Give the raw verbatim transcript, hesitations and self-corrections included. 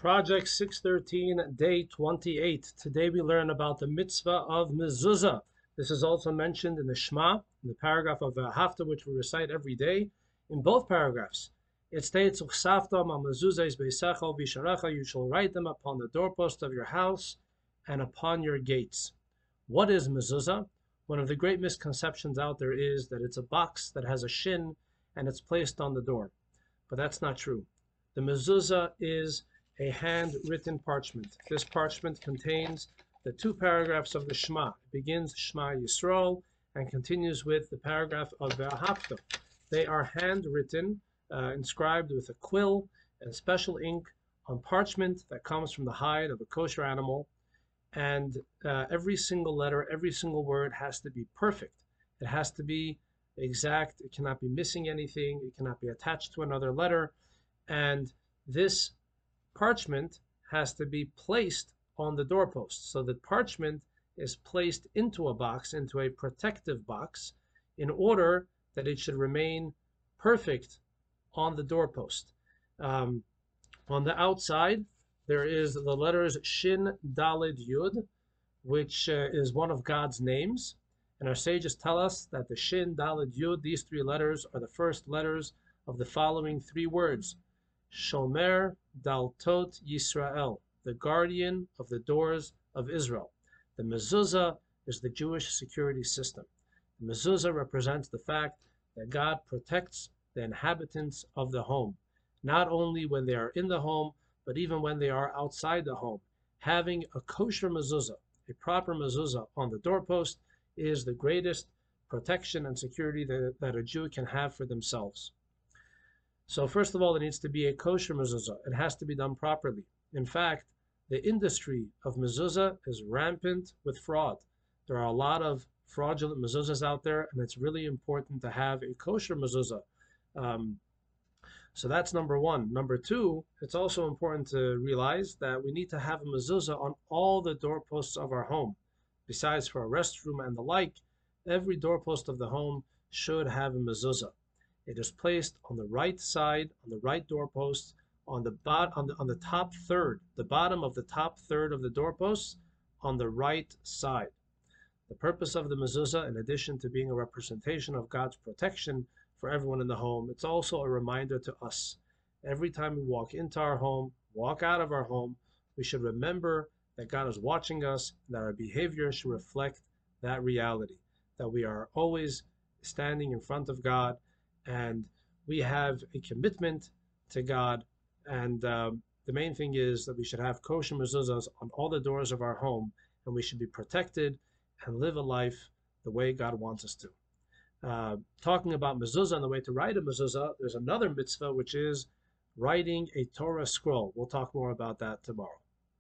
Project six thirteen, day twenty-eight. Today we learn about the mitzvah of mezuzah. This is also mentioned in the Shema, in the paragraph of V'ahavta, which we recite every day. In both paragraphs, it states, Uchsavta, ma mezuzah, beisecha, bisharacha, you shall write them upon the doorpost of your house and upon your gates. What is mezuzah? One of the great misconceptions out there is that it's a box that has a shin and it's placed on the door. But that's not true. The mezuzah is a handwritten parchment. This parchment contains the two paragraphs of the Shema. It begins Shema Yisrael and continues with the paragraph of V'ahavta. They are handwritten, uh, inscribed with a quill and special ink on parchment that comes from the hide of a kosher animal. And uh, every single letter, every single word has to be perfect. It has to be exact. It cannot be missing anything. It cannot be attached to another letter. And this parchment has to be placed on the doorpost. So the parchment is placed into a box, into a protective box, in order that it should remain perfect on the doorpost. Um, on the outside, there is the letters shin, dalet, yud, which uh, is one of God's names. And our sages tell us that the shin, dalet, yud, these three letters are the first letters of the following three words. Shomer, Daltot, Yisrael, the guardian of the doors of Israel. The mezuzah is the Jewish security system. The mezuzah represents the fact that God protects the inhabitants of the home, not only when they are in the home, but even when they are outside the home. Having a kosher mezuzah, a proper mezuzah on the doorpost, is the greatest protection and security that, that a Jew can have for themselves. So first of all, it needs to be a kosher mezuzah. It has to be done properly. In fact, the industry of mezuzah is rampant with fraud. There are a lot of fraudulent mezuzahs out there, and it's really important to have a kosher mezuzah. Um, so that's number one. Number two, it's also important to realize that we need to have a mezuzah on all the doorposts of our home. Besides for a restroom and the like, every doorpost of the home should have a mezuzah. It is placed on the right side, on the right doorpost, on the, bot on the, on the top third, the bottom of the top third of the doorposts, on the right side. The purpose of the mezuzah, in addition to being a representation of God's protection for everyone in the home, it's also a reminder to us. Every time we walk into our home, walk out of our home, we should remember that God is watching us, and that our behavior should reflect that reality, that we are always standing in front of God, and we have a commitment to God. And um, the main thing is that we should have kosher mezuzahs on all the doors of our home, and we should be protected and live a life the way God wants us to. Uh, talking about mezuzah and the way to write a mezuzah, there's another mitzvah, which is writing a Torah scroll. We'll talk more about that tomorrow.